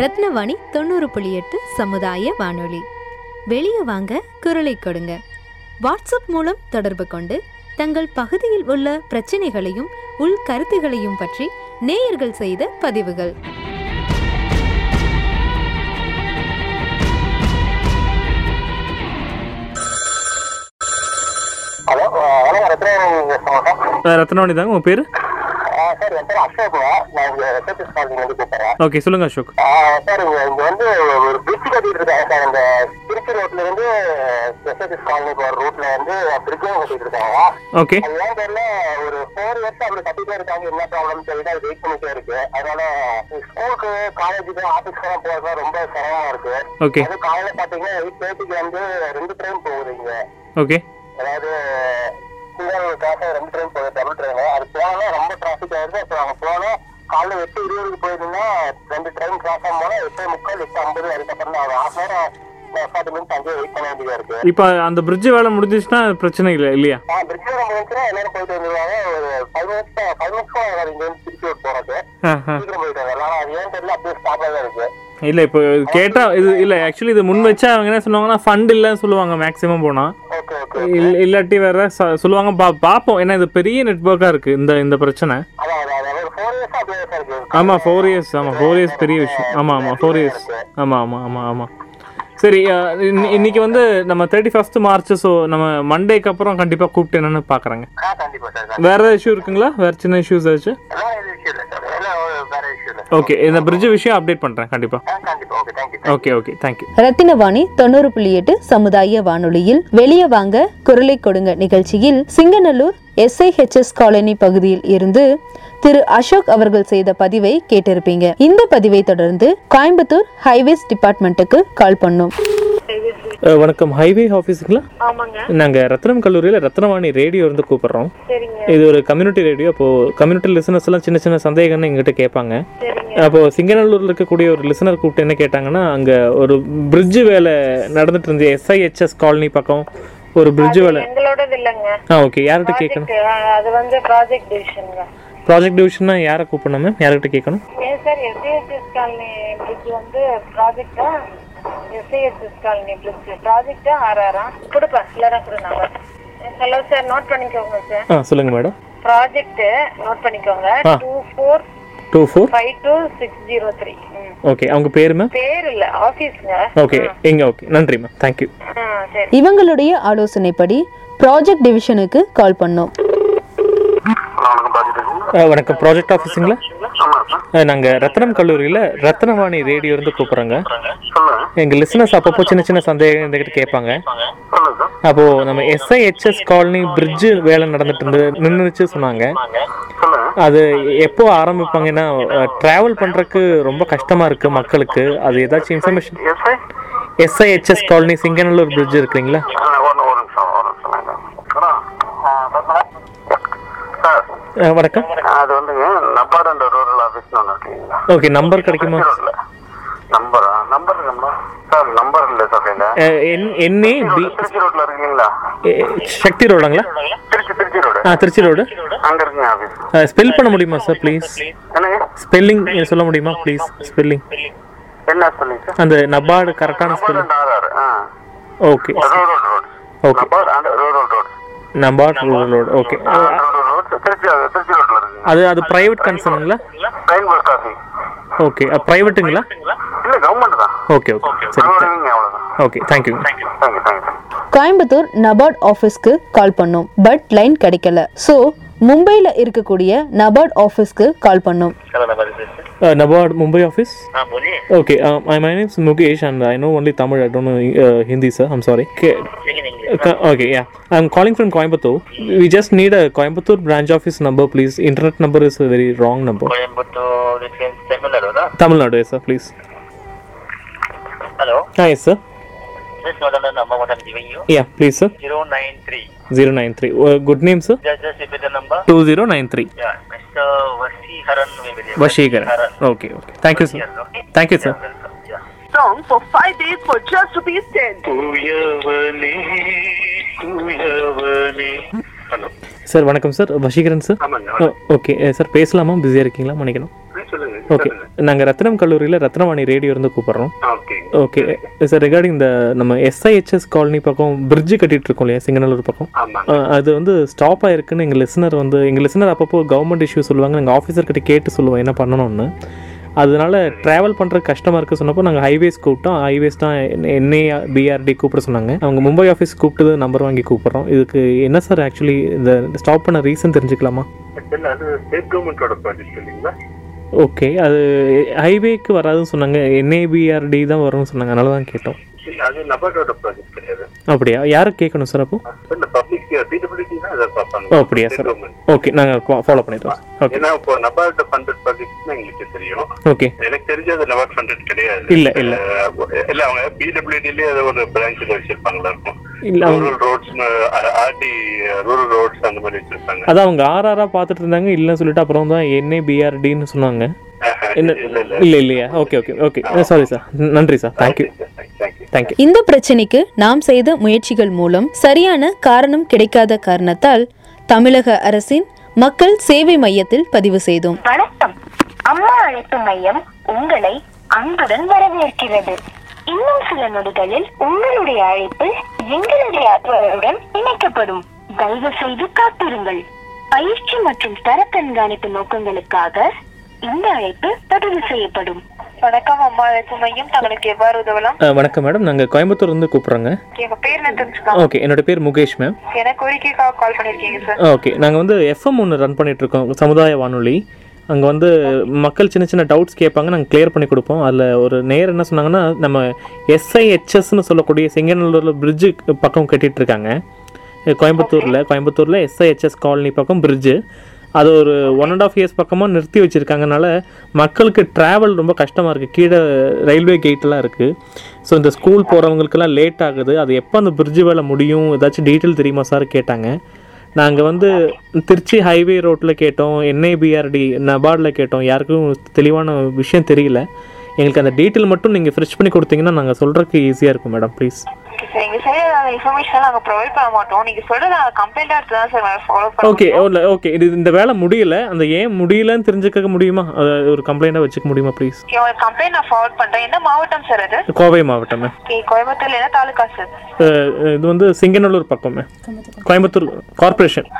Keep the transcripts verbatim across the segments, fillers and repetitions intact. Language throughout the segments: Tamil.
ரத்னவாணி தொண்ணூறு புள்ளி எட்டு சமுதாய வானொலி. வெளியே வாங்க, குரலை கொடுங்க. வாட்ஸ்அப் மூலம் தொடர்பு கொண்டு தங்கள் பகுதியில் உள்ள பிரச்சனைகளையும் உள் கருத்துகளையும் பற்றி நேயர்கள் செய்த பதிவுகள். ரத்னவாணி தாங்க உங்க பேரு? சார் என் பேர் அசோக். நான் ரிசப்ஷன் காலேஜ்ல இருந்து பேசுறேன். ஓகே, சொல்லுங்க அசோக். சார் இங்க வந்து ஒரு பிரிட்ஜ் கட்டிட்டு இருக்காங்க சார். அந்த திருச்சி ரோட்ல இருந்து ரிசப்ஷன் காலேஜ் போற ரூட்ல வந்து பிரிட்ஜ் கட்டிட்டு இருக்காங்க. ஓகே, அதனால தெரியல ஒரு நான்கு வருஷம் அப்படி கட்டிட்டே இருக்காங்க. என்ன ப்ராப்ளம்னு சொல்லிட்டு அது வெயிட் பண்ணிட்டே இருக்கு. அதனால ஸ்கூலுக்கு காலேஜுக்கு ஆபீஸ்க்கெல்லாம் போறதா ரொம்ப சிரமமா இருக்கு. ஓகே, அது காலையில பாத்தீங்கன்னா எட்டு மணிக்கு வந்து ரெண்டு ட்ரெயின் போகுதுங்க. ஓகே, அதாவது ரெண்டு ட்ரெயின் போகுது, டபுள் ட்ரெயின். அது போனா ரொம்ப டிராபிக் ஆயிடுது. அப்புறம் அவங்க போனா காலைல எட்டு இருபதுக்கு போயிருந்தீங்கன்னா ரெண்டு ட்ரெயின் கிராஸ் ஆகும் போல எட்டு முக்கால் எட்டு ஐம்பது. அதுக்கப்புறம் நான் half an hour forty minutes அங்கே வெயிட் பண்ண வேண்டியதா இருக்கு. இப்போ அந்த பிரிட்ஜ் வேலை முடிஞ்சிச்சுன்னா பிரச்சனை இல்லை இல்லையா? ஆ, பிரிட்ஜ் வேலை முடிஞ்சுன்னா எல்லாரும் போயிட்டு வந்துருவாங்க. ஒரு ஃபைவ் மினிட்ஸ் ஃபைவ் மினிட்ஸ் இங்கே திருச்சி போறது சீக்கிரம் போயிட்டு வரலாம். அது ஏன் தெரியல, அப்படியே ஸ்டாப்ல தான் இருக்கு. இல்ல இப்போ கேட்டா இது இல்ல, ஆக்சுவலி இது முன் வச்சா அவங்க என்ன சொல்லுவாங்கன்னா ஃபண்ட் இல்லன்னு சொல்லுவாங்க மேக்ஸிமம் போனா. இல்லாட்டி வேற சொல்லுவாங்க. பாப்போம், ஏன்னா இது பெரிய நெட்வொர்க்கா இருக்கு இந்த இந்த பிரச்சனை. ஆமா, ஃபோர் இயர்ஸ். ஆமா, ஃபோர் இயர்ஸ் பெரிய விஷயம். ஆமா ஆமா ஃபோர் இயர்ஸ் ஆமா ஆமா ஆமா ஆமா சரி, இன்னைக்கு வந்து நம்ம தேர்ட்டி ஃபர்ஸ்ட் மார்ச். ஸோ நம்ம மண்டேக்கு அப்புறம் கண்டிப்பா கூப்பிட்டு என்னன்னு பாக்குறாங்க. வேற இஷ்யூ இருக்குங்களா? வேற சின்ன இஷ்யூஸ் ஆச்சு. ஓகே, இந்த பிரிட்ஜ் விஷயம் அப்டேட் பண்றேன் கண்டிப்பா. Okay okay thank you. Rathinavani தொண்ணூறு புள்ளி எட்டு சமுதாய வானொலியில் வெளியே வாங்க குரலை கொடுங்க நிகழ்ச்சியில் Singanallur S I H S colony பகுதியில் இருந்து திரு அசோக் அவர்கள் செய்த பதிவை கேட்டிருப்பீங்க. இந்த பதிவை தொடர்ந்து கோயம்புத்தூர் ஹைவேஸ் டிபார்ட்மெண்ட்டுக்கு கால் பண்ணோம். வணக்கம், ஹைவே ஆஃபீஸுங்களா? ஆமாங்க, நாங்கள் ரத்னம் கல்லூரியில் ரத்னவாணி ரேடியோ இருந்து கூப்பிட்றோம். இது ஒரு கம்யூனிட்டி ரேடியோ. அப்போது கம்யூனிட்டி லிசனர்ஸ் எல்லாம் சின்ன சின்ன சந்தேகம்னு எங்ககிட்ட கேட்பாங்க. அப்போது சிங்கநல்லூரில் இருக்கக்கூடிய ஒரு லிசனர் கூப்பிட்டு என்ன கேட்டாங்கன்னா, அங்கே ஒரு பிரிட்ஜு வேலை நடந்துட்டு இருந்துச்சு S I H S colony பக்கம் ஒரு பிரிட்ஜு வேலை. ஆ, ஓகே, யார்கிட்ட கேட்கணும்? அது வந்து ப்ராஜெக்ட் டிவிஷனுங்க. ப்ராஜெக்ட் டிவிஷன்னா யாரை கூப்பிடணும் மேம்? யார்கிட்ட கேட்கணும்? Sir S I H S colony bridge வந்து ப்ராஜெக்டா S I S S colony bridge ப்ராஜெக்டா ஆர் ஆர் ஆ கொடுப்பா எல்லாரும் கூட நம்பர். ஹலோ சார், நோட் பண்ணிக்கோங்க சார். ஆ, சொல்லுங்க மேடம். ப்ராஜெக்ட் நோட் பண்ணிக்கோங்க இரண்டு நான்கு இரண்டு நான்கு ஐந்து இரண்டு ஆறு ஆறு ஜீரோ மூன்று. ஓகே, அவங்க பேர் மேம்? பேர் இல்ல, ஆபீஸ்ங்க. ஓகே, எங்க? ஓகே, நன்றி மேம், थैंक यू. ஆ, சரி. இவங்களுடைய ஆலோசனைப்படி ப்ராஜெக்ட் டிவிஷனுக்கு கால் பண்ணோம். வணக்கம், ப்ராஜெக்ட் ஆஃபீஸுங்களா? நாங்கள் ரத்னம் கல்லூரியில் ரத்னவாணி ரேடியோ இருந்து கூப்பிட்றோங்க. எங்கள் லிசனர்ஸ் அப்பப்போ சின்ன சின்ன சந்தேகம் இருந்துக்கிட்டு கேட்பாங்க. அப்போது நம்ம S I H S colony bridge வேலை நடந்துட்டு இருந்து நின்றுச்சு சொன்னாங்க. அது எப்போ ஆரம்பிப்பாங்கன்னா ட்ராவல் பண்ணுறதுக்கு ரொம்ப கஷ்டமாக இருக்குது மக்களுக்கு. அது ஏதாச்சும் information? S I H S colony Singanallur bridge இருக்குங்களா? வணக்கம், அது வந்துங்க நபார்ட் அண்ட் ரூரல் ஆஃபீஸ்னு ஒன்று இருக்குங்களா? ஓகே, நம்பர் கிடைக்குமா? நம்பரா? நம்பர் இருக்குங்களா சார்? நம்பர் இல்லை சார் கையில். என்ஏ பி திருச்சி ரோட்டில் இருக்குங்களா? சக்தி ரோடுங்களா? திருச்சி திருச்சி ரோடு. ஆ, திருச்சி ரோடு அங்கே இருக்குங்க ஆஃபீஸ். ஸ்பெல் பண்ண முடியுமா சார் ப்ளீஸ்? என்னங்க ஸ்பெல்லிங் சொல்ல முடியுமா ப்ளீஸ்? ஸ்பெல்லிங் என்ன ஸ்பெல்லிங் சார்? அந்த நபார்டு கரெக்டான spelling. R R. Ah, okay. Rural road. Okay, NABARD and rural road. NABARD rural road. Okay, அது அது பிரைவேட் கன்சர்ன்ங்களா? ட்ரெயின் பஸ் காசி. ஓகே, அது பிரைவேட்டுங்களா இல்ல கவர்மெண்ட் தான்? ஓகே ஓகே சரி okay thank you thank you thank you Coimbatore NABARD ஆபீஸ்க்கு கால் பண்ணோம், பட் லைன் கிடைக்கல. சோ மும்பைல இருக்கக்கூடிய நபார்ட் ஆபீஸ்க்கு கால் பண்ணோம். நபார்ட் மும்பை ஆபீஸ். हां बोलिए. Okay, my name is Mukesh and I know only Tamil, I don't know uh, Hindi sir, I'm sorry. Okay, yeah, I'm calling from Coimbatore. We just need a Coimbatore branch office number please. Internet number is a very wrong number. Coimbatore is Tamil Nadu na? Tamil Nadu, yes sir, please. Hello. Hi sir, this is the number what I'm giving you. Yeah, please sir. zero nine three zero nine three. Uh, good name sir? Just just repeat the number. two zero nine three. Yeah, Mister Vashiharan Vivariya. Vashiharan. Okay, okay. Thank you sir. Thank you sir. Song for five days for just rupees ten. Kuyavani, Kuyavani. Hello. Sir, வணக்கம் சார். வசீகரன் சார். ஆமாங்க. ஓகே சார், பேசலாமா? பிஸியா இருக்கீங்களா? மணிக்கணும். ஓகே, நாங்கள் ரத்னம் கல்லூரியில் ரத்னவாணி ரேடியோ இருந்து கூப்பிட்றோம். ஓகே சார், ரிகார்டிங் இந்த நம்ம எஸ்ஐஹெச்எஸ் காலனி பக்கம் பிரிட்ஜ் கட்டிட்டு இருக்கோம் இல்லையா சிங்கநல்லூர் பக்கம், அது வந்து ஸ்டாப் ஆயிருக்குன்னு எங்கள் லிசனர் வந்து எங்கள் லிசனர் அப்பப்போ கவர்மெண்ட் இஷ்யூ சொல்லுவாங்க, நாங்கள் ஆஃபீஸர் கிட்ட கேட்டு சொல்லுவோம் என்ன பண்ணணும்னு. அதனால ட்ராவல் பண்ணுறது கஷ்டமாக இருக்குது சொன்னப்போ நாங்கள் ஹைவேஸ் கூப்பிட்டோம். ஹைவேஸ் தான் என்ஏபிஆர்டி கூப்பிட சொன்னாங்க. அவங்க மும்பை ஆஃபீஸ் கூப்பிட்டு நம்பர் வாங்கி கூப்பிட்றோம். இதுக்கு என்ன சார் ஆக்சுவலி இந்த ஸ்டாப் பண்ண ரீசன் தெரிஞ்சுக்கலாமா? ஓகே, அது ஹைவேக்கு வராதுன்னு சொன்னாங்க, என்ஏபிஆர்டி தான் வரும்னு சொன்னாங்க, அதனால தான் கேட்டோம். அப்படியா, யாரை கேட்கணும் சார்? அப்போ அப்படியா சார், ஓகே, நாங்கள் ஃபாலோ பண்ணிடுறோம். ஏன்னா இப்போ நபார்ட் ஃபண்டட் ப்ராஜெக்ட்ஸ் எங்களுக்கு தெரியும். ஓகே, எனக்கு தெரிஞ்சு அது நபார்ட் ஃபண்டட் கிடையாது. இல்லை இல்லை இல்லை, அவங்க பிடபிள்யூடிலேயே அது ஒரு பிரான்ச்சில் வச்சிருப்பாங்களா இருக்கும். அதான் அவங்க ஆர்ஆரா பார்த்துட்டு இருந்தாங்க இல்லைன்னு சொல்லிட்டு அப்புறம் தான் என்ஏபிஆர்டின்னு சொன்னாங்க. இல்லை இல்லையா? Okay okay okay, sorry sir, நன்றி சார், தேங்க்யூ. இந்த பிரச்சனைக்கு நாம் செய்த முயற்சிகள் மூலம் சரியான காரணம் கிடைக்காத காரணத்தால் தமிழக அரசின் மக்கள் சேவை மையத்தில் பதிவு செய்தோம். வணக்கம், அம்மா அழைப்பு மையம் உங்களை அன்புடன் வரவேற்கிறது. இன்னும் சில நொடிகளில் உங்களுடைய அழைப்பு எங்களுடைய அலுவலருடன் இணைக்கப்படும். தயவு செய்து காத்திருங்கள். பயிற்சி மற்றும் தர கண்காணிப்பு நோக்கங்களுக்காக இந்த அழைப்பு பதிவு செய்யப்படும். வணக்கம், அம்மா அழைப்பு மையம் தங்களுக்கு எவ்வாறு உதவலாம்? வணக்கம் மேடம், நாங்க கோயம்புத்தூர்ல இருந்து கூப்பிடுறோங்க. எங்க பேர் என்ன தெரிஞ்சுக்கலாம்? ஓகே, என்னோட பேர் முகேஷ் மேம். எனக்கு கோரிக்கைக்காக கால் பண்ணிருக்கீங்க சார். ஓகே, நாங்க வந்து எஃப்எம் ஒன்று ரன் பண்ணிட்டு இருக்கோம், சமுதாய வானொலி. அங்கே வந்து மக்கள் சின்ன சின்ன டவுட்ஸ் கேட்பாங்க, நாங்கள் கிளியர் பண்ணி கொடுப்போம். அதில் ஒரு நேர் என்ன சொன்னாங்கன்னா, நம்ம எஸ்ஐஹெச்எஸ்ன்னு சொல்லக்கூடிய சிங்கநல்லூரில் பிரிட்ஜு பக்கம் கட்டிகிட்ருக்காங்க கோயம்புத்தூரில். கோயம்புத்தூரில் எஸ்ஐஹெச்எஸ் காலனி பக்கம் பிரிட்ஜு, அது ஒரு ஒன் அண்ட் ஆஃப் இயர்ஸ் பக்கமாக நிறுத்தி வச்சுருக்காங்கனால மக்களுக்கு ட்ராவல் ரொம்ப கஷ்டமாக இருக்குது. கீழே ரயில்வே கேட்டெலாம் இருக்குது. ஸோ இந்த ஸ்கூல் போகிறவங்களுக்கெல்லாம் லேட் ஆகுது. அது எப்போ அந்த பிரிட்ஜு வேலை முடியும், ஏதாச்சும் டீட்டெயில் தெரியுமா சார் கேட்டாங்க. நாங்கள் வந்து திருச்சி ஹைவே ரோட்டில் கேட்டோம், என்ஏபிஆர்டி நபார்டில் கேட்டோம், யாருக்கும் தெளிவான விஷயம் தெரியல. எங்களுக்கு அந்த டீட்டெயில் மட்டும் நீங்கள் ஃப்ரெஷ் பண்ணி கொடுத்தீங்கன்னா நாங்கள் சொல்கிறதுக்கு ஈஸியாக இருக்கும் மேடம், ப்ளீஸ். ஓகே ஓகே, இது இந்த வேலை முடியல, அந்த ஏன் முடியலன்னு தெரிஞ்சுக்க முடியுமா, ஒரு கம்ப்ளைண்டா வச்சுக்க முடியுமா ப்ளீஸ்? கம்ப்ளைண்ட் நான் ஃபார்வர்ட் பண்றேன். என்ன மாவட்டம் சார் அது? கோவை மாவட்டம். கோயம்புத்தூர்ல என்ன தாலுகா சார்? இது வந்து சிங்கநல்லூர் பக்கம், கோயம்புத்தூர் கார்ப்பரேஷன்.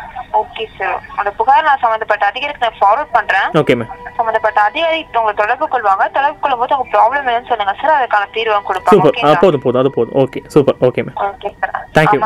ஓகே சார், அந்த புகார் நான் சம்பந்தப்பட்ட அதிகாரிக்கு நான் ஃபார்வர்ட் பண்றேன். ஓகே மேம், சம்பந்தப்பட்ட அதிகாரி உங்களை தொடர்பு கொள்வாங்க. தொடர்பு கொள்ளும் போது உங்க ப்ராப்ளம் என்னன்னு சொல்லுங்க சார், அதுக்கான தீர்வு கொடுப்பாங்க. சூப்பர், போதும் போதும், அது போதும். Okay super, okay ma'am, okay sir, thank you.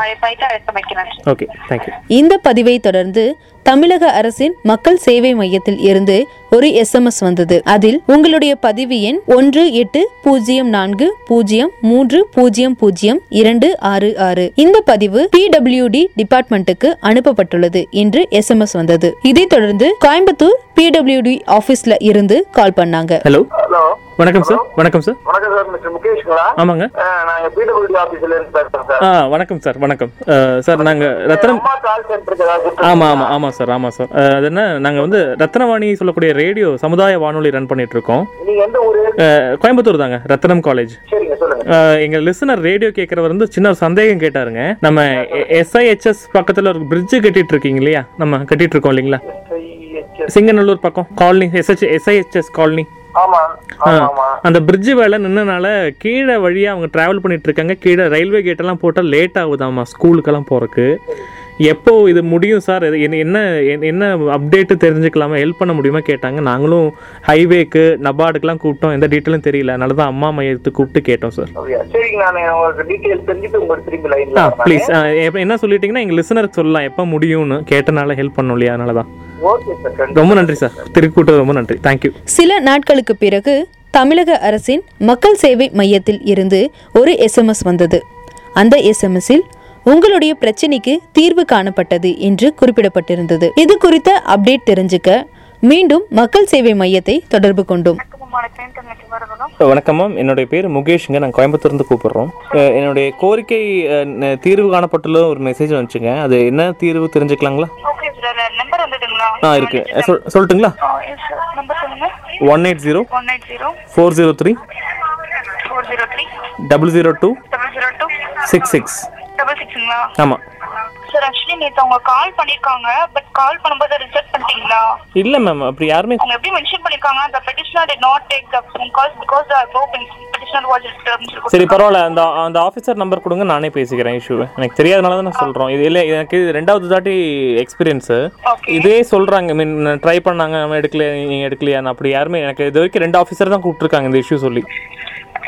Okay thank you. இந்த பதிவை தொடர்ந்து தமிழக அரசின் மக்கள் சேவை மையத்தில் இருந்து ஒரு எஸ்எம்எஸ் வந்தது. அதில் உங்களுடைய பதிவு எண் ஒன்று எட்டு பூஜ்ஜியம் நான்கு பூஜ்ஜியம் மூன்று பூஜ்ஜியம் பூஜ்ஜியம் இரண்டு ஆறு ஆறு. இந்த பதிவு பிடபிள்யூடி டிபார்ட்மெண்ட்டுக்கு அனுப்பப்பட்டுள்ளது என்று எஸ்எம்எஸ் வந்தது. இதை தொடர்ந்து கோயம்புத்தூர் பிடபிள்யூடி ஆபீஸ்ல இருந்து கால் பண்ணாங்க. ஹலோ, வணக்கம் சார். வணக்கம் சார். வணக்கம் சார், மிஸ்டர் முகேஷ்ங்களா? ஆமாங்க, நாங்க பிடபிள்யூடி ஆபீஸ்ல இருந்து பேசுறோம் சார். ஆ, வணக்கம் சார். வணக்கம் சார், நாங்க ரத்னம் கால் சென்டருக்கு. ஆமா ஆமா ஆமா சார், ஆமா சார். அது என்ன, நாங்க வந்து ரத்னவாணி சொல்லக்கூடிய ரேடியோ சமுதாய வானொலி ரன் பண்ணிட்டு இருக்கோம். நீங்க எந்த ஊரு? கோயம்புத்தூர் தாங்க, ரத்னம் காலேஜ். சரிங்க, சொல்லுங்க. எங்க லிசனர் ரேடியோ கேக்குறவர் வந்து சின்ன சந்தேகம் கேட்டாருங்க. நம்ம எஸ்ஐஹெச்எஸ் பக்கத்துல ஒரு பிரிட்ஜ் கட்டிட்டு இருக்கீங்க இல்லையா, நம்ம கட்டிட்டு இருக்கோம் இல்லீங்களா சிங்கநல்லூர் பக்கம் காலனி, எஸ்ஐஹெச்எஸ் காலனி. அந்த பிரிட்ஜ் வேலை நின்னனால கீழே வழியா அவங்க டிராவல் பண்ணிட்டு இருக்காங்க. கீழே ரயில்வே கேட் எல்லாம் போட்டா லேட் ஆகுதாமா ஸ்கூலுக்கெல்லாம் போறதுக்கு. எப்போ இது முடியும் சார், என்ன என்ன அப்டேட்டு தெரிஞ்சுக்கலாமா, ஹெல்ப் பண்ண முடியுமா கேட்டாங்க. நாங்களும் ஹைவேக்கு நபார்டுக்கெல்லாம் கூப்பிட்டோம், எந்த டீட்டெயிலும் தெரியல, அதனால தான் அம்மா மையத்து கூப்பிட்டு கேட்டோம் சார். ப்ளீஸ் என்ன சொல்லிட்டீங்கன்னா எங்க லிசனருக்கு சொல்லலாம் எப்போ முடியும்னு கேட்டனால ஹெல்ப் பண்ணோம் இல்லையா, அதனால தான். ரொம்ப நன்றி சார், திருக்கூட்டு ரொம்ப நன்றி, தேங்க்யூ. சில நாட்களுக்கு பிறகு தமிழக அரசின் மக்கள் சேவை மையத்தில் இருந்து ஒரு எஸ்எம்எஸ் வந்தது. அந்த எஸ்எம்எஸ்ஸில் உங்களுடைய பிரச்சனைக்கு தீர்வு காணப்பட்டது என்று குறிப்பிடப்பட்டிருந்தது. இது குறித்த அப்டேட் தெரிஞ்சுக்க மீண்டும் மக்கள் சேவை மையத்தை தொடர்பு கொண்டோம். வணக்கம் மேம், என்னுடைய பேர் முகேஷ்ங்க, நாங்கள் கோயம்புத்தூர்ந்து கூப்பிடுறோம். என்னுடைய கோரிக்கை தீர்வு காணப்பட்டுள்ள ஒரு மெசேஜ் வந்துச்சுங்க, அது என்ன தீர்வு தெரிஞ்சுக்கலாங்களா? ஆ இருக்கு, சொல்லட்டுங்களா? One eight zero four zero three double zero two six six. ஆமா சார், சார் एक्चुअली நீங்க அவங்க கால் பண்ணிருக்காங்க பட் கால் பண்ணும்போது ரிஜெக்ட் பண்ணிட்டீங்களா? இல்ல மேம் அப்படி யாருமே அவங்க எப்படி மென்ஷன் பண்ணிருக்காங்க அந்த petitioner did not take the phone calls because the petitioner was disturbed. சரி பரவாயில்லை, அந்த அந்த ஆபீசர் நம்பர் கொடுங்க, நானே பேசிக்கிறேன் இஷ்யூ. எனக்கு தெரியாதனால தான் நான் சொல்றேன். இது இல்ல எனக்கு ரெண்டாவது தாட்டி எக்ஸ்பீரியன்ஸ் இதே சொல்றாங்க மீன் ட்ரை பண்ணாங்க நம்ம எடுக்கல நீங்க எடுக்கலையா அப்படி யாருமே எனக்கு இது வரைக்கும் ரெண்டு ஆபீசர் தான் கூப்பிட்டுருக்காங்க இந்த இஷ்யூ சொல்லி.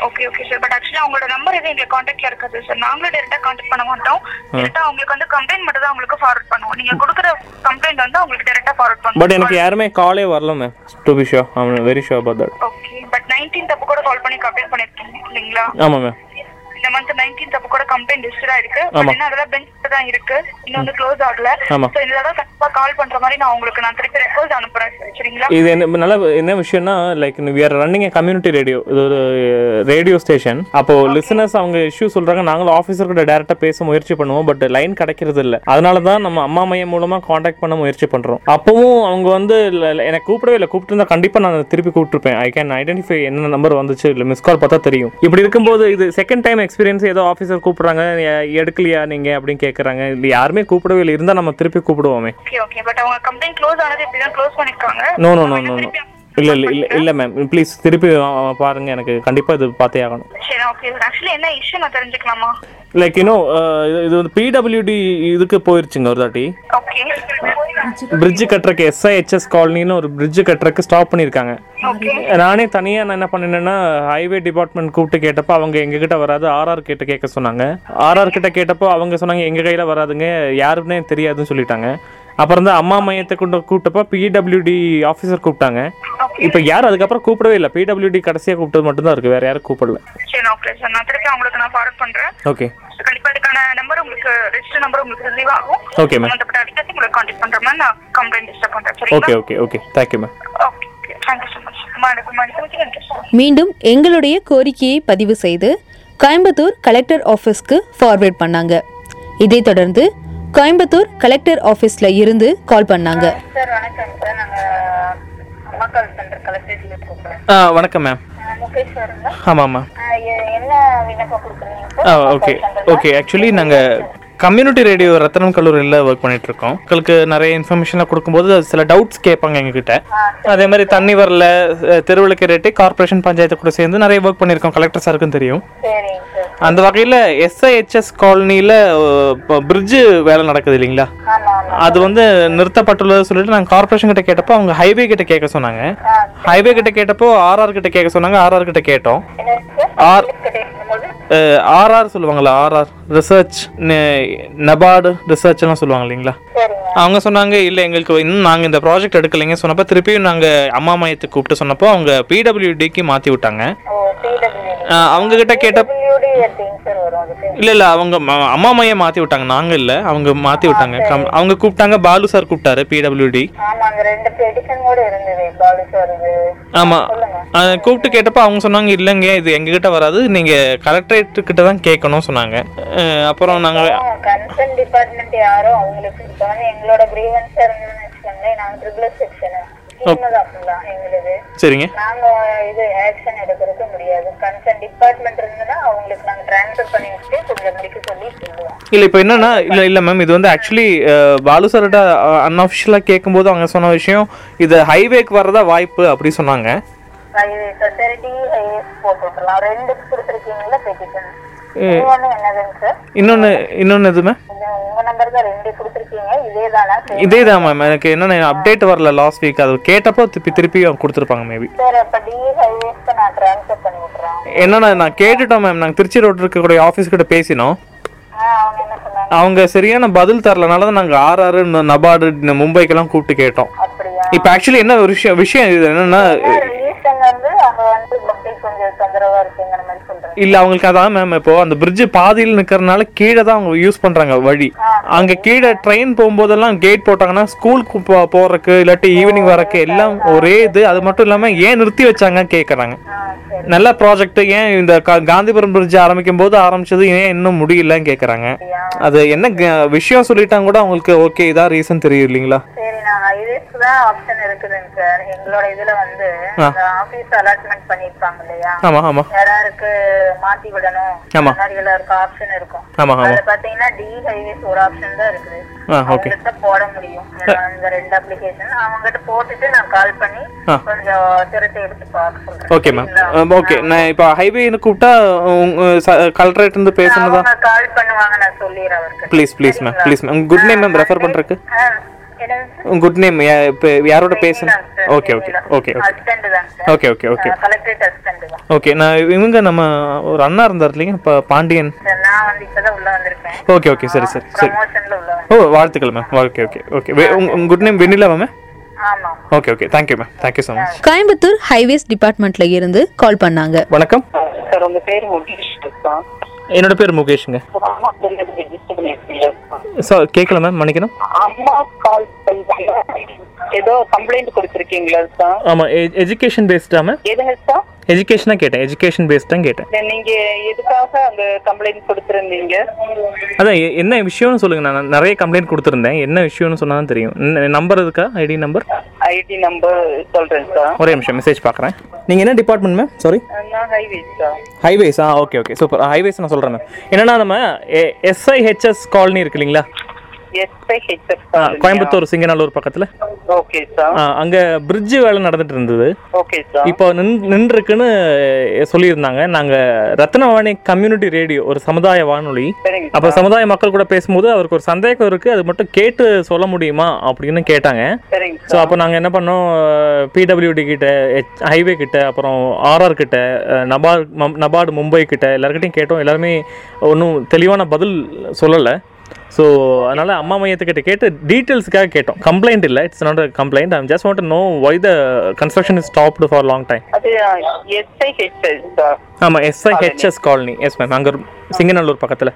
Okay okay sir but actually அவங்களோட நம்பர் எதுவும் எங்க கான்டாக்ட்ல இருக்காது சார். நாங்களே டைரக்ட்டா கான்டாக்ட் பண்ண மாட்டோம். டைரக்ட்டா உங்களுக்கு வந்து கம்ப்ளைன்ட் மட்டும் தான் உங்களுக்கு ஃபார்வர்ட் பண்ணுவோம். நீங்க கொடுக்கிற கம்ப்ளைன்ட் வந்து உங்களுக்கு டைரக்ட்டா ஃபார்வர்ட் பண்ணுவோம். பட் எனக்கு யாருமே காலே வரல may to be sure. I am very sure about that. Okay but பதினைந்து அப்ப கூட கால் பண்ணி கம்ப்ளைன்ட் பண்ணிருக்கீங்க இல்லீங்களா? ஆமா மே இந்த மந்த் பதினைந்து அப்ப கூட கம்ப்ளைன்ட் ரிஜிஸ்டரா இருக்கு. பட் என்ன அதெல்லாம் பெஞ்ச் தான் இருக்கு. இன்னும் வந்து க்ளோஸ் ஆகல. சோ இதனால கண்டிப்பா கால் பண்ற மாதிரி நான் உங்களுக்கு நான் திருப்பி ரெஃபரன்ஸ் அனுப்புறேன் சரிங்களா? இது என்ன நல்ல என்ன விஷயம்னா like we are running a community radio. இது ஒரு ரேடியோ ஸ்டேஷன். அப்போ லிசனர்ஸ் அவங்க இஷ்யூ சொல்றாங்க, நாங்களும் ஆஃபீஸர் கூட டைரக்டா பேச முயற்சி பண்ணுவோம் பட் லைன் கிடைக்கிறது இல்லை. அதனால தான் நம்ம அம்மா மையம் மூலமா காண்டாக்ட் பண்ண முயற்சி பண்றோம். அப்பவும் அவங்க வந்து என்னை கூப்பிடவே இல்லை, கூப்பிட்டு இருந்தா கண்டிப்பா நான் திருப்பி கூப்பிட்டுருப்பேன். ஐ கேன் ஐடென்டிஃபை என்ன நம்பர் வந்துச்சு, இல்லை மிஸ் கால் பார்த்தா தெரியும். இப்படி இருக்கும்போது இது செகண்ட் டைம் எக்ஸ்பீரியன்ஸ், ஏதோ ஆஃபீஸர் கூப்பிடுறாங்க எடுக்கலையா நீங்க அப்படின்னு கேட்கறாங்க. இல்லை யாருமே கூப்பிடவே இல்லை, இருந்தா நம்ம திருப்பி கூப்பிடுவோமே. நோ நோ நோ நோ இல்ல இல்ல இல்ல இல்ல மேம் ப்ளீஸ் திருப்பி பாருங்க, எனக்கு கண்டிப்பா இது பார்த்தே ஆகணும். சரி ஓகே சார் एक्चुअली என்ன இஷ்யூ நான் தெரிஞ்சுக்கலாமா? லைக் யூ நோ இது வந்து P W D இதுக்கு போயிருச்சுங்க ஒரு தாட்டி. ஓகே பிரிட்ஜ் கட்டறக்கு S I H S காலனின்னு ஒரு பிரிட்ஜ் கட்டறக்கு ஸ்டாப் பண்ணிருக்காங்க. ஓகே நானே தனியா நான் என்ன பண்ணேன்னா ஹைவே டிபார்ட்மென்ட் கூப்பிட்டு கேட்டப்ப அவங்க எங்க கிட்ட வராது, R R கிட்ட கேட்க சொன்னாங்க. R R கிட்ட கேட்டப்ப அவங்க சொன்னாங்க எங்க கையில வராதுங்க, யாருன்னே தெரியாதுன்னு சொல்லிட்டாங்க. அப்புறம் தான் அம்மா மையத்தை கொண்டு கூப்பிட்டப்ப P W D ஆஃபீஸர் கூப்பிட்டாங்க. இப்போ யார் அதுக்கப்புறம் கூப்பிடவே இல்லை. P W D கடைசியாக கூப்பிட்டது மட்டும் தான் இருக்கு, வேற யாரும் கூப்பிடல. சரி ஓகே சார் நான் திருப்பி உங்களுக்கு நான் ஃபார்வர்ட் பண்றேன். ஓகே கண்டிப்பா இதுக்கான நம்பர் உங்களுக்கு ரெஜிஸ்டர் நம்பர் உங்களுக்கு ரிலீவ் ஆகும். ஓகே மேம் அந்த பத்தி உங்களுக்கு கான்டாக்ட் பண்றேன் மேம். நான் கம்ப்ளைன்ட் ரெஜிஸ்டர் பண்றேன் சரிங்களா? Okay okay okay thank you ma'am. Okay thank you so much. மீண்டும் எங்களுடைய கோரிக்கையை பதிவு செய்து கோயம்புத்தூர் கலெக்டர் ஆபீஸ்க்கு ஃபார்வர்ட் பண்ணாங்க. இதை தொடர்ந்து கோயம்புத்தூர் கலெக்டர் ஆபீஸ்ல இருந்து கால் பண்ணாங்க. சார் வணக்கம் சார், நாங்க அம்மா கால் சென்டர் கலெக்டர்ல இருக்கோம். ஆ வணக்கம் மேம். முகேஷ் சார்ங்களா? ஆமாமா. என்ன விண்ணப்பம் கொடுக்கறீங்க? ஆ ஓகே ஓகே एक्चुअली நாங்க கம்யூனிட்டி ரேடியோ ரத்னம் கல்லூரியில் ஒர்க் பண்ணிட்டு இருக்கோம். உங்களுக்கு நிறைய இன்ஃபர்மேஷன்லாம் கொடுக்கும்போது சில டவுட்ஸ் கேட்பாங்க எங்ககிட்ட. அதே மாதிரி தண்ணி வரல, தெருவிளக்கு ரேட்டு, கார்பரேஷன் பஞ்சாயத்து கூட சேர்ந்து நிறைய ஒர்க் பண்ணியிருக்கோம். கலெக்டர் சாருக்கும் தெரியும். அந்த வகையில் S I H S காலனியில் பிரிட்ஜு வேலை நடக்குது இல்லைங்களா, அது வந்து நிறுத்தப்பட்டுள்ளது சொல்லிட்டு நாங்கள் கார்பரேஷன் கிட்ட கேட்டப்போ அவங்க ஹைவே கிட்ட கேட்க சொன்னாங்க. ஹைவே கிட்ட கேட்டப்போ ஆர்ஆர் கிட்ட கேட்க சொன்னாங்க. ஆர்ஆர் கிட்ட கேட்டோம். ஆர் ஆர்ஆர் சொல்லுவாங்களா, ஆர்ஆர் ரிசர்ச், நபார்டு ரிசர்ச் எல்லாம் சொல்லுவாங்க இல்லைங்களா, அவங்க சொன்னாங்க இல்லை எங்களுக்கு இன்னும் நாங்கள் இந்த ப்ராஜெக்ட் எடுக்கலைங்க சொன்னப்போ திருப்பியும் நாங்கள் அம்மா மையத்தை கூப்பிட்டு சொன்னப்போ அவங்க P W D க்கு மாற்றி விட்டாங்க. அவங்க கிட்ட கேட்ட இல்லை இல்லை அவங்க அம்மா மையம் மாற்றி விட்டாங்க, நாங்கள் இல்லை அவங்க மாற்றி விட்டாங்க. அவங்க கூப்பிட்டாங்க, பாலு சார் கூப்பிட்டாரு P W D. ஆமாம் கூப்பிட்டு கேட்டப்போ அவங்க சொன்னாங்க இல்லைங்க இது எங்ககிட்ட வராது, நீங்கள் கலெக்டரேட் கிட்ட தான் கேட்கணும் சொன்னாங்க. அப்புறம் நாங்கள் கன்சர்ன் டிபார்ட்மெண்ட் யாரோ அவங்களுக்கு எங்களோட கிரீவன்ஸ் இருந்ததுன்னு நாங்கள் ட்ரிபிள் செக்ஷன் சரிங்க நாங்க இது ஆக்ஷன் எடுக்கிறதுக்கு முடியாது. கன்சர்ன் டிபார்ட்மெண்ட் இருந்ததுன்னா அவங்களுக்கு நாங்க டிரான்ஸ்ஃபர் பண்ணி விட்டு கொஞ்சம் முடிக்க சொல்லி சொல்லுவோம். இல்ல இப்போ என்னன்னா இல்ல இல்ல மேம் இது வந்து ஆக்சுவலி பாலு சார்ட்ட அன்ஆஃபிஷியலா கேட்கும்போது அவங்க சொன்ன விஷயம் இது ஹைவேக்கு வரதா வாய்ப்பு அப்படி சொன்னாங்க. ஹைவே சொசைட்டி ஹைவே போட்டுக்கலாம் ரெண்டு கொடுத்துருக்கீங்களா பெட்டிஷன்? இன்னொன்னு இன்னொன்னு எதுவுமே இதே தான் மேம். எனக்கு என்னென்ன அப்டேட் வரல லாஸ்ட் வீக், அது கேட்டப்போ திருப்பி திருப்பி கொடுத்துருப்பாங்க மேபி. என்னன்னா நான் கேட்டுட்டோம் மேம், நாங்கள் திருச்சி ரோடு இருக்கக்கூடிய ஆஃபீஸ் கிட்ட பேசினோம். அவங்க சரியான பதில் தரலனால தான் நாங்கள் ஆர்ஆர் நபார்டு மும்பைக்கெல்லாம் கூப்பிட்டு கேட்டோம். இப்போ ஆக்சுவலி என்ன ஒரு விஷயம் விஷயம் இது என்னன்னா இல்ல அவங்களுக்கு அதான் மேம் இப்போ அந்த பிரிட்ஜ் பாதியில் நிக்கிறதுனால கீழே தான் அவங்க யூஸ் பண்றாங்க வழி. அங்க கீழே ட்ரெயின் போகும்போதெல்லாம் கேட் போட்டாங்கன்னா ஸ்கூலுக்கு போறதுக்கு இல்லாட்டி ஈவினிங் வரக்கு எல்லாம் ஒரே இது. அது மட்டும் இல்லாம ஏன் நிறுத்தி வச்சாங்க கேக்குறாங்க. நல்ல ப்ராஜெக்ட் ஏன் இந்த காந்திபுரம் பிரிட்ஜ் ஆரம்பிக்கும் போது ஆரம்பிச்சது ஏன் இன்னும் முடியலன்னு கேக்குறாங்க. அது என்ன விஷயம் சொல்லிட்டாங்க கூட அவங்களுக்கு ஓகே இதான் ரீசன் தெரியும் இல்லைங்களா? இதுக்கு தான் ஆப்ஷன் இருக்குதுங்க சார். எங்களோட இதுல வந்து ஆபீஸ் அலாட்மெண்ட் பண்ணிருப்பாங்க இல்லையா, யாராருக்கு மாத்தி விடணும் ஆப்ஷன் இருக்கும். அதுல பாத்தீங்கன்னா டி ஹைவேஸ் ஒரு ஆப்ஷன் தான் இருக்குது, அவங்ககிட்ட போட முடியும். அந்த ரெண்டு அப்ளிகேஷன் அவங்ககிட்ட போட்டுட்டு நான் கால் பண்ணி கொஞ்சம் திருத்தி எடுத்து பார்க்க சொல்றேன். Okay ma'am, okay. நான் இப்ப ஹைவேன்னு கூப்பிட்டா கலெக்டரேட் இருந்து பேசணுமா? கால் பண்ணுவாங்க, நான் சொல்லிடுறேன் அவருக்கு. Please please ma'am, please ma'am. Good name ma'am refer பண்றதுக்கு. குட் நேம் யாரோட பேசணும்? Okay okay okay okay okay okay okay. நான் இவங்க நம்ம ஒரு அண்ணா இருந்தார் இல்லைங்க, பாண்டியன். ஓகே ஓகே சரி சரி சரி. ஓ வாழ்த்துக்கள் மேம். Okay okay okay. உங்க குட் நேம் வெண்ணிலாவா ma'am? Okay okay thank you ma'am, thank you so much. Coimbatore highways டிபார்ட்மெண்ட்ல இருந்து கால் பண்ணாங்க. வணக்கம் சார், உங்க பேர் முகேஷ்? என்னோட பேர் முகேஷ்ங்க. சார் கேட்கல மேம், மன்னிக்கணும். ஏதோ கம்ப்ளைண்ட் கொடுத்திருக்கீங்களா சார்? ஆமா, எஜுகேஷன் பேஸ்டா மேம்? எதுங்க சார்? எஜுகேஷனா கேட்டேன், எஜுகேஷன் பேஸ்டா கேட்டேன். நீங்க எதுக்காக அந்த கம்ப்ளைண்ட் கொடுத்திருந்தீங்க? அதான் என்ன விஷயம்னு சொல்லுங்க. நான் நிறைய கம்ப்ளைண்ட் கொடுத்திருந்தேன், என்ன விஷயம்னு சொன்னா தான் தெரியும். நம்பர் இருக்கா? ID number? ஐடி நம்பர் சொல்றேன் சார், ஒரே நிமிஷம் மெசேஜ் பாக்குறேன். நீங்க என்ன டிபார்ட்மெண்ட் மேம்? சாரி, நான் ஹைவேஸ் சார். ஹைவேஸ்? ஆ ஓகே ஓகே சூப்பர். ஹைவேஸ் நான் சொல்றேன் மேம். என்னன்னா நம்ம எஸ்ஐஹெச்எஸ் காலனி இருக்கு இல்லீங்களா, கோயம்புத்தூர் சிங்கநல்லூர் பக்கத்துல. Okay sir. அங்க பிரிட்ஜ் வேலை நடந்துட்டு இருந்தது. Okay sir. இப்போ நின்று இருக்குன்னு சொல்லியிருந்தாங்க. நாங்க ரத்னவாணி கம்யூனிட்டி ரேடியோ, ஒரு சமுதாய வானொலி. அப்ப சமுதாய மக்கள் கூட பேசும்போது அவருக்கு ஒரு சந்தேகம் இருக்கு, அது மட்டும் கேட்டு சொல்ல முடியுமா அப்படின்னு கேட்டாங்க. ஸோ அப்போ நாங்க என்ன பண்ணோம், பிடபிள்யூடி கிட்ட, ஹைவே கிட்ட, அப்புறம் ஆர்ஆர் கிட்ட, நபார்ட் நபார்டு மும்பை கிட்ட எல்லாருக்கிட்டையும் கேட்டோம். எல்லாருமே ஒன்றும் தெளிவான பதில் சொல்லலை. ஸோ அதனால் அம்மா மையத்துக்கிட்ட கேட்டு டீட்டெயில்ஸுக்காக கேட்டோம். கம்ப்ளைண்ட் இல்லை, it's not a complaint. I just want to know why the construction is stopped for long time. ஆமாம், எஸ்ஐஹெச்எஸ் காலனி. எஸ் மேம், அங்கே சிங்கநல்லூர் பக்கத்தில்.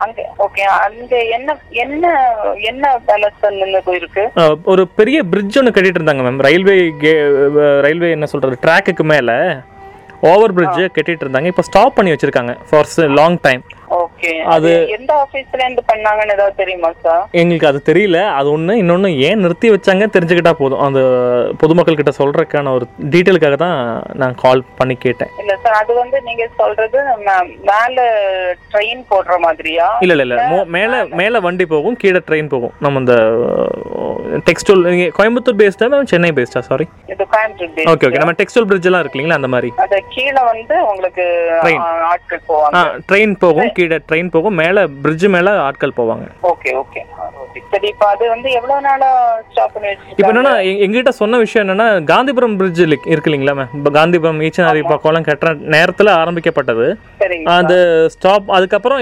ஒரு பெரிய பிரிட்ஜ் ஒன்று கட்டிட்டு இருந்தாங்க மேம், ரயில்வே கே ரயில்வே என்ன சொல்கிறது, ட்ராக்குக்கு மேலே ஓவர் பிரிட்ஜ் கட்டிட்டு இருந்தாங்க. இப்போ ஸ்டாப் பண்ணி வச்சிருக்காங்க ஃபார் லாங் டைம். அது எந்த ஆபீஸ்ல இருந்து பண்ணாங்கன்னு ஏதாவது தெரியுமா சார்? எங்களுக்கு அது தெரியல. அது ஒண்ணு. இன்னொன்னு, ஏன் நிறுத்தி வச்சாங்க தெரிஞ்சுக்கிட்டா போதும். அந்த பொதுமக்கள் கிட்ட சொல்றதுக்கான ஒரு டீடைலுக்காக தான் நான் கால் பண்ணி கேட்டேன். இல்ல சார், அது வந்து நீங்க சொல்றது மேல ட்ரெயின் போடுற மாதிரியா? இல்ல இல்ல இல்ல, மேல மேல வண்டி போகும், கீழே ட்ரெயின் போகும். நம்ம இந்த டெக்ஸ்டைல், நீங்க கோயம்புத்தூர் பேஸ்டா மேம், சென்னை பேஸ்டா? சாரி, இது கோயம்புத்தூர் பேஸ். Okay okay. நம்ம டெக்ஸ்டைல் பிரிட்ஜ் எல்லாம் இருக்குங்களா, அந்த மாதிரி அது கீழே வந்து உங்களுக்கு ஆட்கள் போவாங்க. ட்ரெயின் போகும், கீழே ட்ரெயின் போகும், மேல பிரிட்ஜ் மேல ஆட்கள் போவாங்க. ஓகே ஓகே சரி. இப்போ அது வந்து எவ்வளவு நாளா ஸ்டாப் பண்ணி வச்சிருக்கீங்க? இப்போ என்னன்னா, எங்ககிட்ட சொன்ன விஷயம் என்னன்னா, காந்திபுரம் பிரிட்ஜ் இருக்குங்களா மேம், காந்திபுரம் ஈச்சனாரி பக்கம்லாம் கட்டுற நேரத்துல ஆரம்பிக்கப்பட்டது அந்த ஸ்டாப். அதுக்கப்புறம்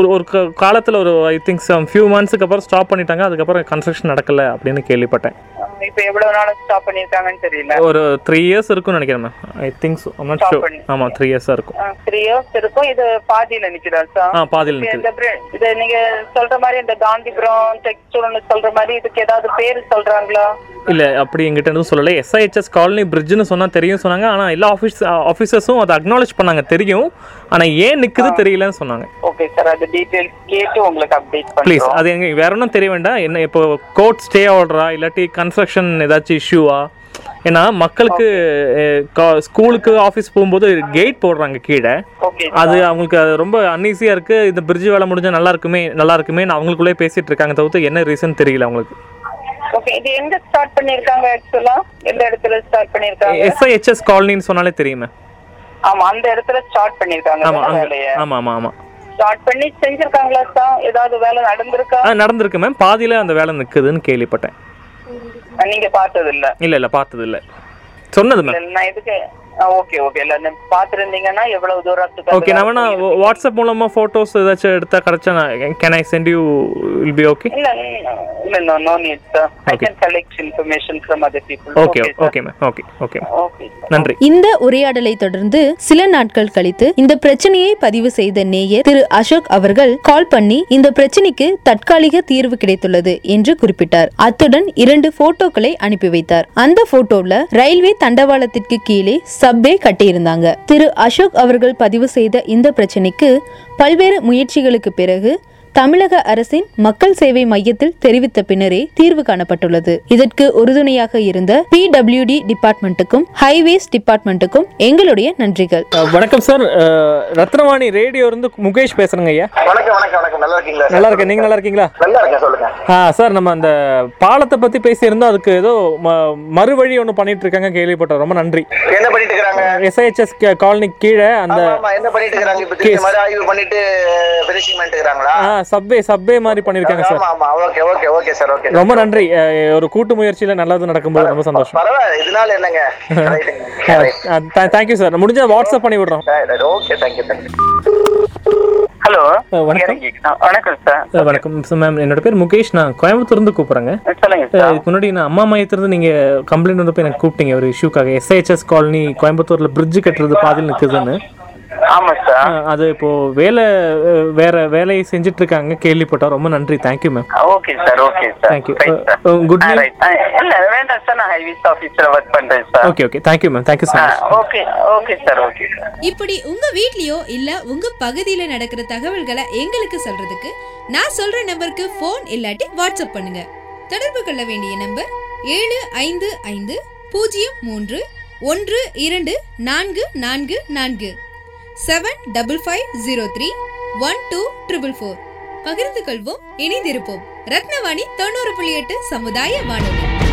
ஒரு ஒரு காலத்துல ஒரு ஐ திங்க் சம் ஃபியூ மந்த்ஸ்க்கு அப்புறம் ஸ்டாப் பண்ணிட்டாங்க. அதுக்கப்புறம் கன்ஸ்ட்ரக்ஷன் நடக்கல அப்படின்னு கேள்விப்பட்டேன். இப்போ எவ்வளவு நாளா ஸ்டாப் பண்ணிருக்காங்கன்னு தெரியல. ஒரு three years இருக்கும்னு நினைக்கிறேன் ma'am. I think so, I am not sure. ஆமா, three years இருக்கும். three years இருக்கும். இது பாதியில நிக்குதா சார்? ஆ, பாதியில நிக்குது. இது நீங்க சொல்ற மாதிரி இந்த காந்திபுரம் டெக்ஸ்டைல்னு சொல்ற மாதிரி இதுக்கு ஏதாவது பேர் சொல்றாங்களா? இல்ல, அப்படி என்கிட்ட எதுவும் சொல்லல. எஸ்ஐஹெச்எஸ் காலனி பிரிட்ஜ்னு சொன்னா தெரியும் சொன்னாங்க. ஆனா எல்லா ஆபீஸ் ஆபீசர்ஸும் அதை அக்னாலஜ் பண்ணாங்க, தெரியும். ஆனா ஏன் நிக்குது தெரியலன்னு சொன்னாங்க. ஓகே சார், அது டீடைல்ஸ் கேட்டு உங்களுக்கு அப்டேட் பண்ணுங்க ப்ளீஸ். அது எங்க வேற ஒண்ணும் தெரிய வேண்டாம். என்ன இப்போ கோர்ட் ஸ்டே ஆர்டரா இல்லாட்டி கன்ஸ்ட்ரக்ஷன் ஏதாச்சும் இஷ்யூவா? ஏன்னா மக்களுக்கு ஸ்கூலுக்கு ஆஃபீஸ் போகும்போது கேட் போடுறாங்க கீழே. அது அவங்களுக்கு ரொம்ப அன்ஈஸியா இருக்கு. இந்த பிரிட்ஜ் வேலை முடிஞ்சா நல்லா இருக்குமே நல்லா இருக்குமே அவங்களுக்குள்ளே பேசிட்டு இருக்காங்க, தவிர்த்து என்ன ரீசன் தெரியல அவங்களுக்கு. ஓகே, இது எங்க ஸ்டார்ட் பண்ணிருக்காங்க? एक्चुअली எந்த இடத்துல ஸ்டார்ட் பண்ணிருக்காங்க? எஸ்ஐஹெச்எஸ் காலனின்னு சொன்னாலே தெரியுமே. ஆமா, அந்த இடத்துல ஸ்டார்ட் பண்ணிருக்காங்க. ஆமா ஆமா ஆமா, ஸ்டார்ட் பண்ணி செஞ்சிருக்காங்களா சார்? ஏதாவது வேலை நடந்துருக்கா? நடந்துருக்கு மேம், பாதியில அந்த வேலை நிக்குதுன்னு கேள்விப்பட்டேன். நீங்க பார்த்தது இல்ல? இல்ல இல்ல, பார்த்தது இல்ல. சொன்னது மேம் நான் இதுக்கு. Okay okay. இல்ல, நான் பாத்துறீங்கன்னா எவ்வளவு தூரத்துக்கு? ஓகே, நான் வேணா வாட்ஸ்அப் மூலமா போட்டோஸ் ஏதாச்சும் எடுத்தா கரெக்ட்டா can I send you will be okay? இல்ல இல்ல, no no need sir. I can collect information from other people. Okay okay ma'am. Okay okay okay. நன்றி. இந்த உரையாடலை தொடர்ந்து சில நாட்கள் கழித்து இந்த பிரச்சனையை பதிவு செய்த நேயர் திரு அசோக் அவர்கள் கால் பண்ணி இந்த பிரச்சனைக்கு தற்காலிக தீர்வு கிடைத்துள்ளது என்று குறிப்பிட்டார். அத்துடன் இரண்டு போட்டோக்களை அனுப்பி வைத்தார். அந்த போட்டோல ரயில்வே தண்டவாளத்திற்கு கீழே சப்பே கட்டியிருந்தாங்க. திரு அசோக் அவர்கள் பதிவு செய்த இந்த பிரச்சனைக்கு பல்வேறு முயற்சிகளுக்கு பிறகு தமிழக அரசின் மக்கள் சேவை மையத்தில் தெரிவித்த பின்னரே தீர்வு காணப்பட்டுள்ளது. இதற்கு உறுதுணையாக இருந்த பி டபிள்யூ டி டிபார்ட்மெண்ட்டுக்கும் ஹைவேஸ் டிபார்ட்மெண்ட்டுக்கும் எங்களுடைய நன்றிகள். வணக்கம் சார், ரத்னவாணி ரேடியோ இருந்து முகேஷ் பேசுறேங்க ஐயா. வணக்கம் வணக்கம் வணக்கம். நல்லா இருக்கீங்களா? நல்லா இருக்கேன். நீங்க நல்லா இருக்கீங்களா? நல்லா இருக்கேன். சொல்லுங்க. ஆ சார், நம்ம அந்த பாலத்தை பத்தி பேசியிருந்தோம். அதுக்கு ஏதோ மறுவழி ஒன்று பண்ணிட்டு இருக்காங்க கேள்விப்பட்டோம். ரொம்ப நன்றி. என்ன பண்ணிட்டு இருக்காங்க? S I H S colony கீழே அந்த என்ன பண்ணிட்டு இருக்காங்க? இப்போ இந்த மாதிரி ஆய்வு பண்ணிட்டு ஃபினிஷிங் பண்ணிட்டு இருக்காங்களா? சப்வே சப்வே மாதிரி பண்ணிருக்காங்க சார். ஆமா okay okay okay sir. Okay, ரொம்ப நன்றி. ஒரு கூட்டு முயற்சியில நல்லது நடக்கும்போது ரொம்ப சந்தோஷம். பரவாயில்லை, இதனால என்னங்க. Thank you sir. முடிஞ்சா வாட்ஸ்அப் பண்ணி விடுறோம். Okay, thank you thank you. ஹலோ, வணக்கம். வணக்கம் சார். வணக்கம் மேம், என்னோட பேர் முகேஷ், நான் கோயம்புத்தூர்ந்து கூப்பிட்றேங்க. இதுக்கு முன்னாடி நான் அம்மா மையத்திலிருந்து நீங்கள் கம்ப்ளைண்ட் வந்து போய் எனக்கு கூப்பிட்டீங்க ஒரு இஷ்யூக்காக. S I H S colony கோயம்புத்தூரில் பிரிட்ஜ் கட்டுறது பாதியில் நிற்குதுன்னு. ஆமாம் சார். அது இப்போ வேலை வேற வேலையை செஞ்சுட்டு இருக்காங்க கேள்விப்பட்டோம். ரொம்ப நன்றி. Thank you ma'am. Okay sir. Okay sir. Thank you. Good night. இல்லை வேண்டாம் சார், நான் ஹைவேஸ் ஆஃபீஸில் ஒர்க் பண்ணுறேன் sir. Okay okay. Thank you ma'am. Thank you sir. Okay okay sir. Okay sir. இப்படி உங்கள் வீட்லேயோ இல்லை உங்கள் பகுதியில் நடக்கிற தகவல்களை எங்களுக்கு சொல்கிறதுக்கு நான் சொல்கிற நம்பருக்கு ஃபோன் இல்லாட்டி வாட்ஸ்அப் பண்ணுங்கள். தொடர்பு கொள்ள வேண்டிய நம்பர் ஏழு ஐந்து ஐந்து பூஜ்ஜியம் மூன்று ஒன்று இரண்டு நான்கு நான்கு நான்கு seven double five zero three one two triple four. பகிர்ந்து கொள்வோம், இணைந்திருப்போம். ரத்னவாணி தொண்ணூறு புள்ளி எட்டு சமுதாய வானொலி.